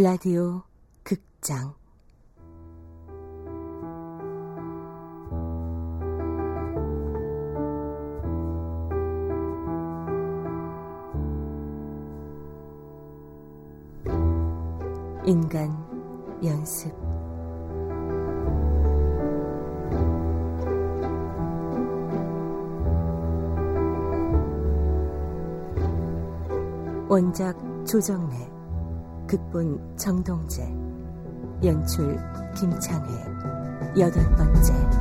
라디오 극장. 인간 연습. 원작 조정래, 극본 정동재, 연출 김찬회. 8번째.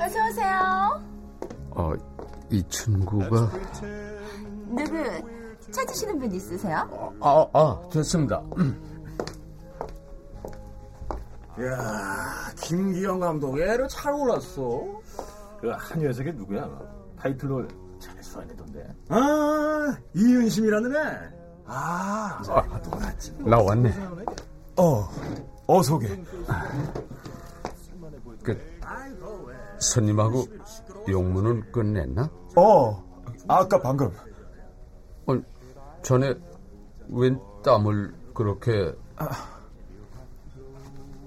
어서 오세요. 이 친구가 누구 찾으시는 분 있으세요? 됐습니다. 야, 김기영 감독 애를 잘 골랐어. 그 한 녀석이 누구야? 타이틀로 잘수안 해던데. 이윤심이라는 애. 나 왔네. 어서 오게. 그 손님하고 용문은 끝냈나? 아까 방금. 전에 웬 땀을 그렇게...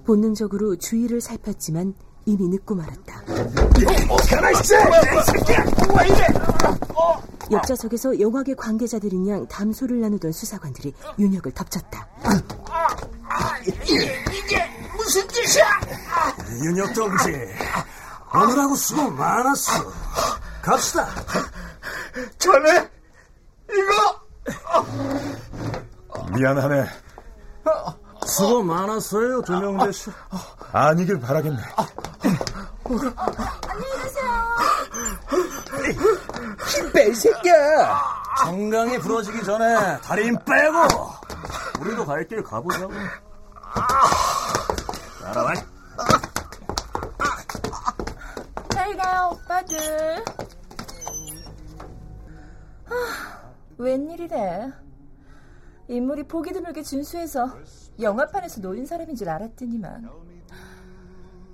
본능적으로 주위를 살폈지만 이미 늦고 말았다. 옆좌석에서 영화계 관계자들인 양 담소를 나누던 수사관들이 윤혁을 덮쳤다. 이게 무슨 짓이야? 윤혁 동지, 오늘하고 수고 많았어. 갑시다. 전에 이거 미안하네. 수고 많았어요, 조명재 씨. 아니길 바라겠네. 안녕히 계세요. 힘 빼, 이 새끼야. 정강이 부러지기 전에 다리 힘 빼고 우리도 갈 길 가보자고. 따라와. 잘 가요, 오빠들. 웬일이래. 인물이 보기 드물게 준수해서 영화판에서 노인 사람인 줄 알았더니만.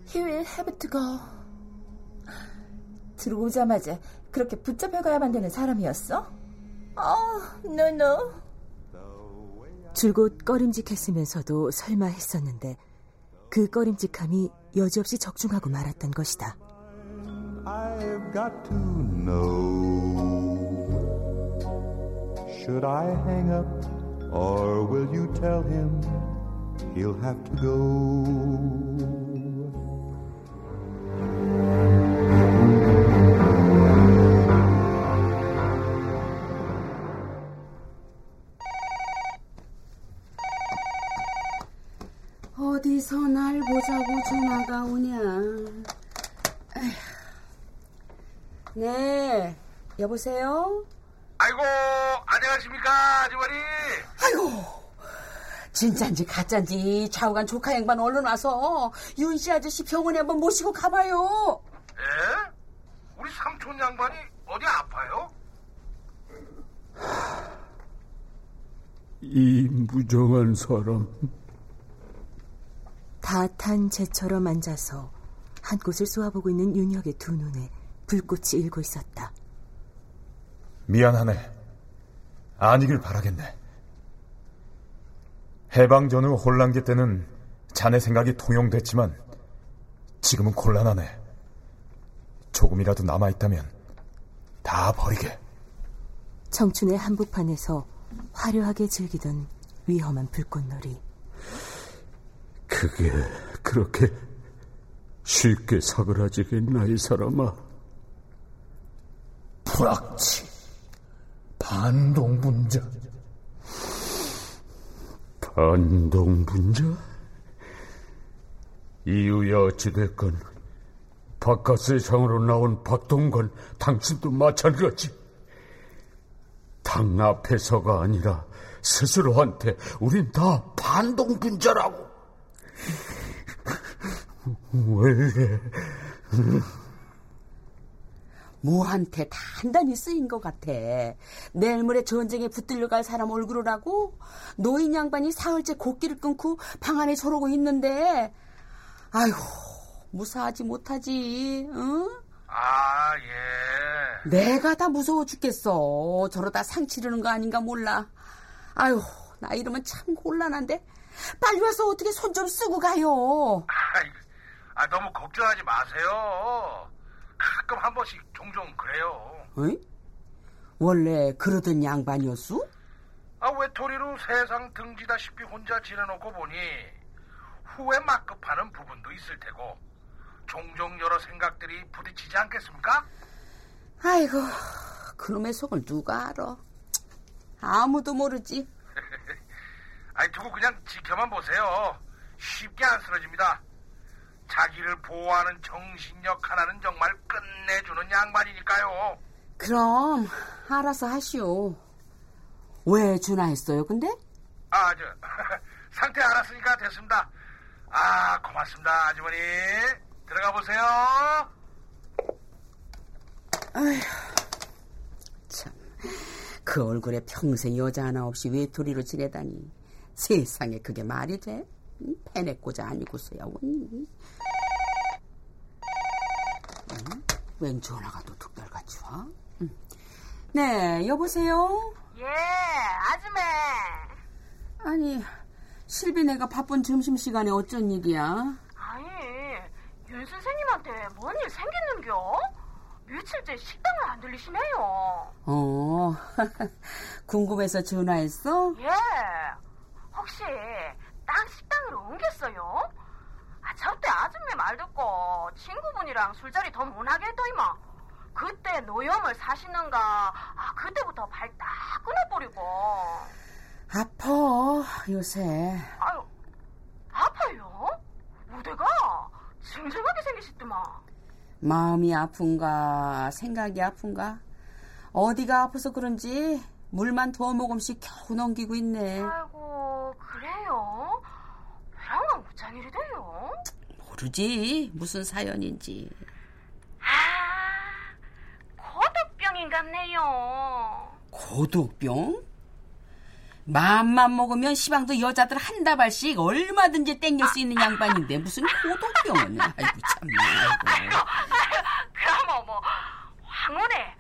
He will have to go. 들어오자마자 그렇게 붙잡혀 가야만 되는 사람이었어? No. 줄곧 꺼림직했으면서도 설마 했었는데 그 꺼림직함이 여지없이 적중하고 말았던 것이다. I've got to know. Should I hang up, or will you tell him he'll have to go? 어디서 날 보자고 전화가 오냐? 에휴. 네, 여보세요? 아이고, 안녕하십니까, 아주머니. 아이고, 진짠지 가짠지 좌우간 조카 양반 얼른 와서 윤씨 아저씨 병원에 한번 모시고 가봐요. 예? 우리 삼촌 양반이 어디 아파요? 이 무정한 사람. 다 탄 재처럼 앉아서 한 곳을 쏘아보고 있는 윤혁의 두 눈에 불꽃이 일고 있었다. 미안하네. 아니길 바라겠네. 해방 전후 혼란기 때는 자네 생각이 통용됐지만 지금은 곤란하네. 조금이라도 남아있다면 다 버리게. 청춘의 한복판에서 화려하게 즐기던 위험한 불꽃놀이. 그게 그렇게 쉽게 사그라지겠나, 이 사람아. 불악치 반동분자. 반동분자? 이유야 어찌됐건 바깥세상으로 나온 박동건 당신도 마찬가지. 당 앞에서가 아니라 스스로한테 우린 다 반동분자라고. 왜? 뭐한테 단단히 쓰인 것 같아. 내일 모레 전쟁에 붙들려 갈 사람 얼굴이라고? 노인 양반이 사흘째 곡기를 끊고 방 안에 저러고 있는데 아휴 무사하지 못하지. 응? 아, 예. 내가 다 무서워 죽겠어. 저러다 상 치르는 거 아닌가 몰라. 아휴 나 이러면 참 곤란한데 빨리 와서 어떻게 손 좀 쓰고 가요. 아, 너무 걱정하지 마세요. 가끔 한 번씩 종종 그래요. 어이? 원래 그러던 양반이었수? 아, 외톨이로 세상 등지다시피 혼자 지내놓고 보니 후회 막급하는 부분도 있을 테고 종종 여러 생각들이 부딪히지 않겠습니까? 아이고, 그놈의 속을 누가 알아. 아무도 모르지. 아니, 두고 그냥 지켜만 보세요. 쉽게 안 쓰러집니다. 자기를 보호하는 정신력 하나는 정말 끝내주는 양반이니까요. 그럼 알아서 하시오. 왜 전화했어요, 근데? 아, 저 상태 알았으니까 됐습니다. 아, 고맙습니다, 아주머니. 들어가 보세요. 아휴, 참, 그 얼굴에 평생 여자 하나 없이 외톨이로 지내다니 세상에 그게 말이 돼? 패내고자 아니고서야 원니. 응? 웬 전화가 또 득달같이 와? 응. 네, 여보세요? 예, 아줌매. 아니, 실비네가 바쁜 점심시간에 어쩐 일이야? 아니, 윤 선생님한테 뭔 일 생겼는겨? 며칠째 식당을 안 들리시네요. 어, 궁금해서 전화했어? 예, 혹시 딴 식당으로 옮겼어요? 아, 저때 아줌매 말 듣고 친구분이랑 술자리 더 못하게 했더니만 그때 노염을 사시는가. 아, 그때부터 발 딱 끊어버리고. 아파 요새. 아유, 아파요? 어디가? 징징하게 생기시더만. 마음이 아픈가 생각이 아픈가 어디가 아파서 그런지 물만 더 모금씩 겨우 넘기고 있네. 아이고, 그래요? 왜랑은 무슨 일이 돼요? 모르지, 무슨 사연인지. 아, 고독병인갑네요. 고독병? 맘만 먹으면 시방도 여자들 한 다발씩 얼마든지 땡길 수 있는 양반인데 무슨 고독병은. 아이고, 참나. 아이고, 그럼 뭐 황혼에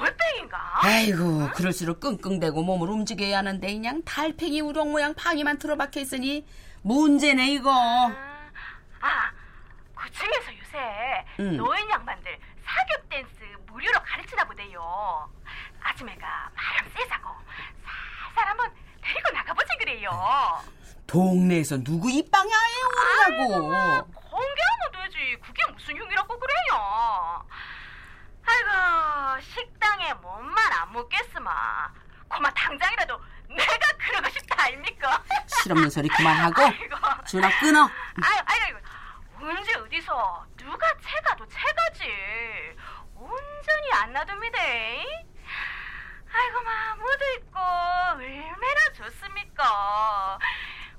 월팽인가? 아이고, 그럴수록 끙끙대고 몸을 움직여야 하는데 그냥 달팽이 우렁 모양 방이만 틀어박혀 있으니 문제네 이거. 아, 그 중에서 요새 노인 양반들 사격 댄스 무료로 가르치나 보대요. 아줌매가 마음 세사고 살살 한번 데리고 나가보지 그래요. 동네에서 누구 이 빵에 아예 오르라고. 공개하면 되지 그게 무슨 흉이라고 그래요. 아이고, 식당에 뭔만 안 먹겠으마. 고마 당장이라도 내가 그러고 싶다 아닙니까? 실없는 소리 그만하고 전화 끊어. 아이고, 언제 어디서 누가 채가도 채가지 온전히 안 놔둡니다. 아이고, 막 무도 있고 얼마나 좋습니까.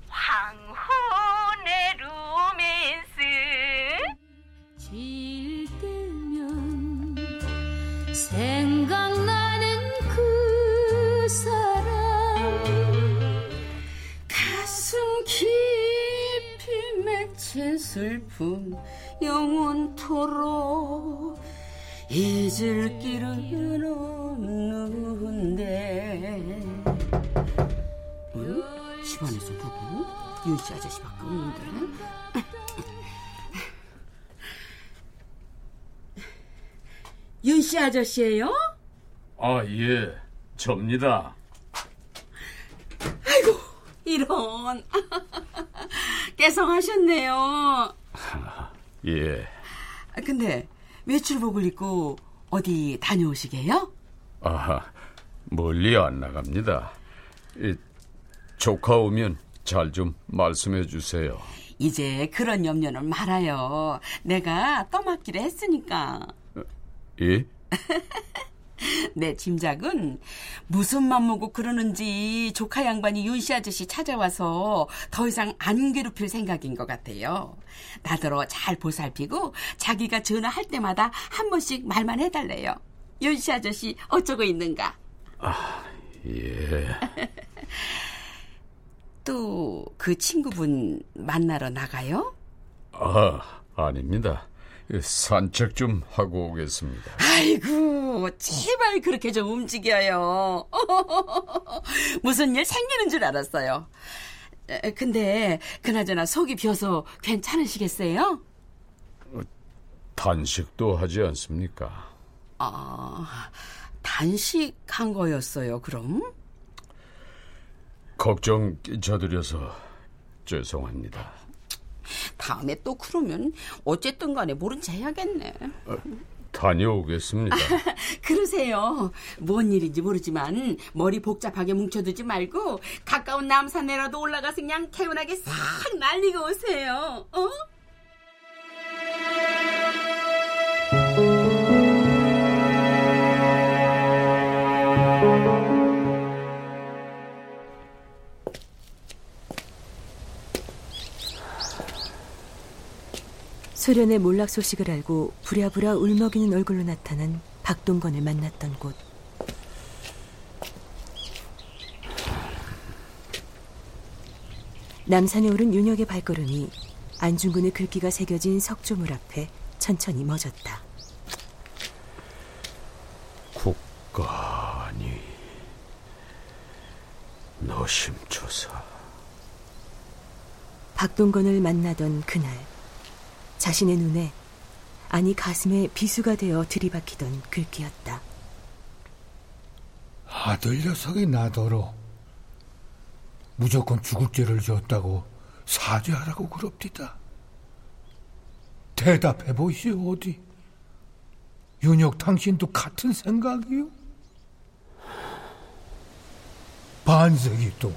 황혼의 로맨스 생각나는 그 사람 가슴 깊이 맺힌 슬픔 영원토록 잊을 길은 없는데. 응? 집안에서 누구? 윤씨 아저씨 밖에 없는데. 윤씨 아저씨예요? 아, 예, 접니다. 아이고, 이런. 개성하셨네요. 예. 근데 외출복을 입고 어디 다녀오시게요? 아, 멀리 안 나갑니다. 조카 오면 잘 좀 말씀해 주세요. 이제 그런 염려는 말아요. 내가 떠맡기로 했으니까. 예? 내 짐작은 무슨 맘먹고 그러는지 조카 양반이 윤씨 아저씨 찾아와서 더 이상 안 괴롭힐 생각인 것 같아요. 나더러 잘 보살피고 자기가 전화할 때마다 한 번씩 말만 해달래요. 윤씨 아저씨 어쩌고 있는가? 아, 예. 또 그 친구분 만나러 나가요? 아, 아닙니다. 산책 좀 하고 오겠습니다. 아이고, 제발 그렇게 좀 움직여요. 무슨 일 생기는 줄 알았어요. 근데 그나저나 속이 비어서 괜찮으시겠어요? 단식도 하지 않습니까? 아, 단식한 거였어요, 그럼? 걱정 끼쳐드려서 죄송합니다. 다음에 또 그러면 어쨌든 간에 모른 채 해야겠네. 다녀오겠습니다. 그러세요. 뭔 일인지 모르지만 머리 복잡하게 뭉쳐두지 말고 가까운 남산에라도 올라가서 그냥 개운하게 싹 날리고 오세요. 어? 소련의 몰락 소식을 알고 부랴부랴 울먹이는 얼굴로 나타난 박동건을 만났던 곳. 남산에 오른 윤혁의 발걸음이 안중근의 글귀가 새겨진 석조물 앞에 천천히 멎었다. 국가니 노심초사. 박동건을 만나던 그날 자신의 눈에, 아니 가슴에 비수가 되어 들이박히던 글귀였다. 아들 녀석이 나더러 무조건 죽을 죄를 지었다고 사죄하라고 그럽디다. 대답해 보시오. 어디 윤혁 당신도 같은 생각이요? 반세기 동안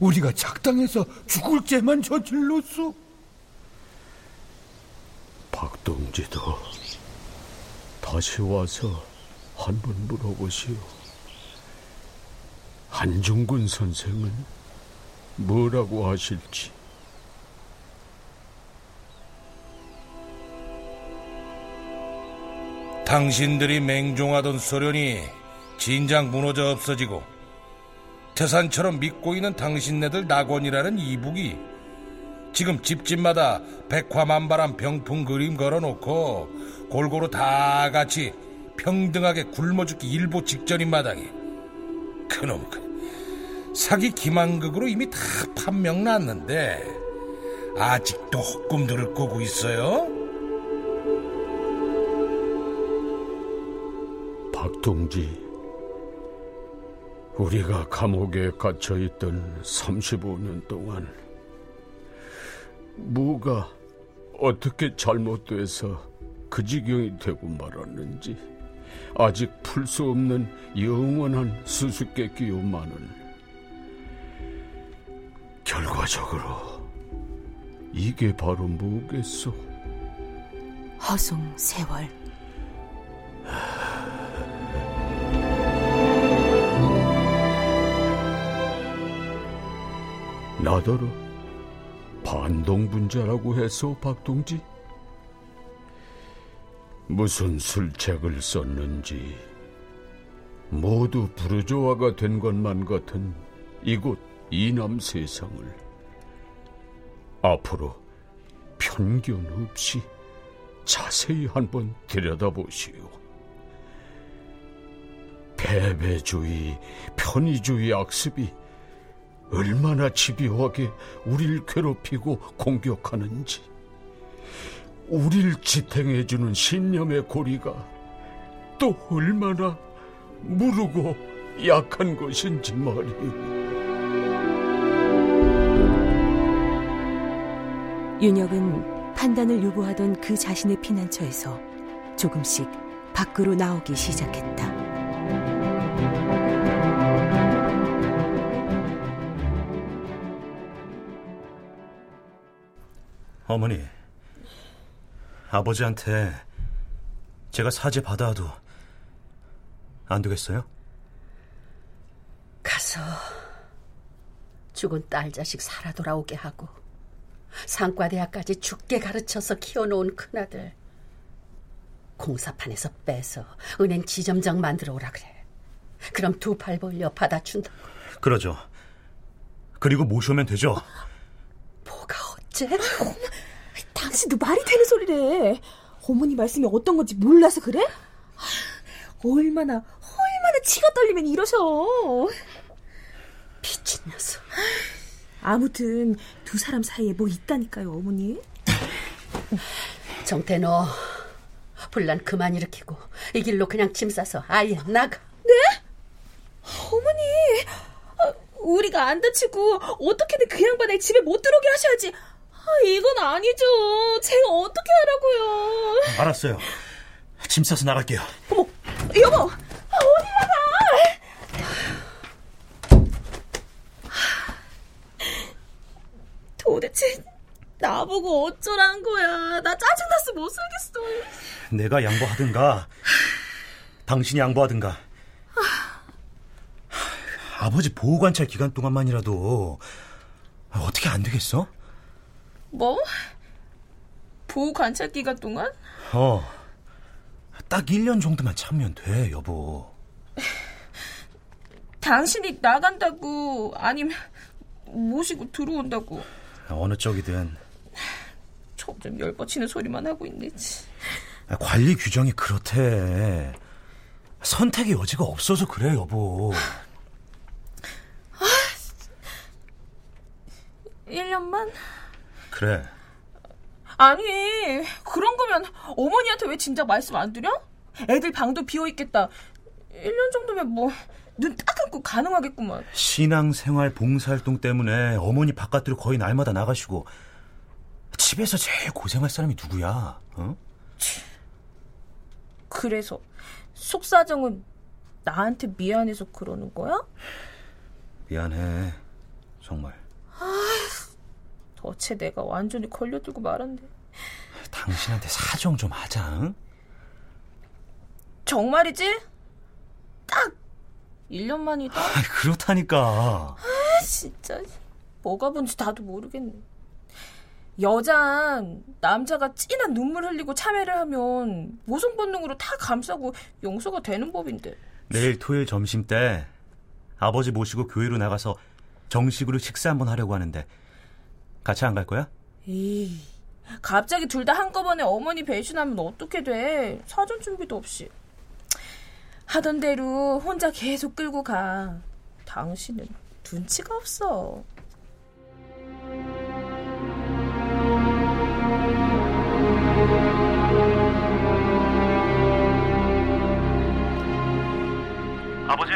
우리가 작당해서 죽을 죄만 저질렀소. 박동지도 다시 와서 한번 물어보시오. 안중근 선생은 뭐라고 하실지. 당신들이 맹종하던 소련이 진작 무너져 없어지고 태산처럼 믿고 있는 당신네들 낙원이라는 이북이 지금 집집마다 백화만발한 병풍 그림 걸어놓고 골고루 다 같이 평등하게 굶어 죽기 일보 직전인 마당에 그놈 사기 기만극으로 이미 다 판명났는데 아직도 헛꿈들을 꾸고 있어요? 박동지, 우리가 감옥에 갇혀있던 35년 동안 뭐가 어떻게 잘못돼서 그 지경이 되고 말았는지 아직 풀 수 없는 영원한 수수께끼요만은 결과적으로 이게 바로 뭐겠소? 허송 세월. 나더러 반동분자라고 해서 박동지? 무슨 술책을 썼는지 모두 부르조아가 된 것만 같은 이곳 이남 세상을 앞으로 편견 없이 자세히 한번 들여다보시오. 패배주의, 편의주의 악습이 얼마나 집요하게 우릴 괴롭히고 공격하는지, 우릴 지탱해주는 신념의 고리가 또 얼마나 무르고 약한 것인지 말이오. 윤혁은 판단을 요구하던 그 자신의 피난처에서 조금씩 밖으로 나오기 시작했다. 어머니, 아버지한테 제가 사죄 받아도 안 되겠어요? 가서 죽은 딸 자식 살아 돌아오게 하고 상과대학까지 죽게 가르쳐서 키워놓은 큰아들 공사판에서 빼서 은행 지점장 만들어 오라 그래. 그럼 두 팔 벌려 받아준다고. 그러죠. 그리고 모셔오면 되죠. 뭐가 어째? 당신도 말이 되는 소리래. 어머니 말씀이 어떤 건지 몰라서 그래? 얼마나 치가 떨리면 이러셔. 미친 녀석. 아무튼 두 사람 사이에 뭐 있다니까요, 어머니. 정태노, 분란 그만 일으키고 이 길로 그냥 짐 싸서 아예 나가. 네? 어머니, 우리가 안 다치고 어떻게든 그 양반을 집에 못 들어오게 하셔야지. 이건 아니죠. 제가 어떻게 하라고요. 알았어요. 짐 싸서 나갈게요. 어머, 여보, 어디 나가? 도대체 나보고 어쩌란 거야. 나 짜증나서 못 살겠어. 내가 양보하든가 당신이 양보하든가. 아버지 보호관찰 기간 동안만이라도. 어떻게 안 되겠어? 뭐? 보호 관찰 기간 동안? 딱 1년 정도만 참으면 돼, 여보. 당신이 나간다고 아니면 모시고 들어온다고. 어느 쪽이든. 점점 열받치는 소리만 하고 있네. 관리 규정이 그렇대. 선택의 여지가 없어서 그래, 여보. 1년만? 그래. 아니, 그런 거면 어머니한테 왜 진작 말씀 안 드려? 애들 방도 비어있겠다. 1년 정도면 뭐 눈 딱 감고 가능하겠구만. 신앙생활 봉사활동 때문에 어머니 바깥으로 거의 날마다 나가시고 집에서 제일 고생할 사람이 누구야? 어? 그래서 속사정은 나한테 미안해서 그러는 거야? 미안해, 정말. 어째 내가 완전히 걸려들고 말았네. 당신한테 사정 좀 하자, 응? 정말이지? 딱 1년만이다. 아, 그렇다니까. 아, 진짜 뭐가 뭔지 다도 모르겠네. 여잔 남자가 진한 눈물 흘리고 참회를 하면 모성 본능으로 다 감싸고 용서가 되는 법인데. 내일 토요일 점심 때 아버지 모시고 교회로 나가서 정식으로 식사 한번 하려고 하는데 같이 안 갈 거야? 에이, 갑자기 둘 다 한꺼번에 어머니 배신하면 어떻게 돼. 사전 준비도 없이. 하던 대로 혼자 계속 끌고 가. 당신은 눈치가 없어. 아버지,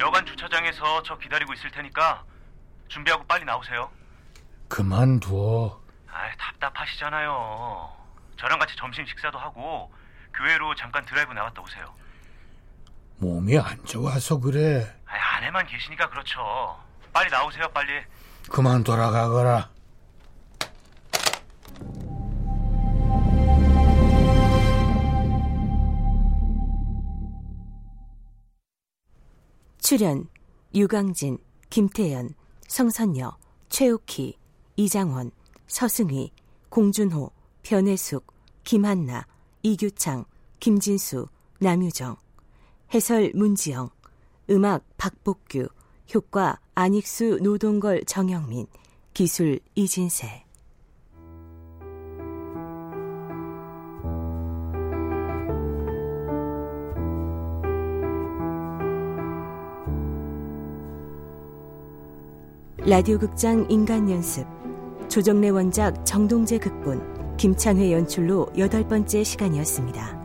여관 주차장에서 저 기다리고 있을 테니까 준비하고 빨리 나오세요. 그만둬. 아이, 답답하시잖아요. 저랑 같이 점심 식사도 하고 교회로 잠깐 드라이브 나갔다 오세요. 몸이 안 좋아서 그래. 아이, 아내만 계시니까 그렇죠. 빨리 나오세요, 빨리. 그만 돌아가거라. 출연 유강진, 김태현, 성선녀, 최욱희, 이장원, 서승희, 공준호, 변혜숙, 김한나, 이규창, 김진수, 남유정. 해설 문지영. 음악 박복규. 효과 안익수, 노동걸, 정영민. 기술 이진세. 라디오 극장 인간 연습. 조정래 원작, 정동재 극본, 김찬회 연출로 8번째 시간이었습니다.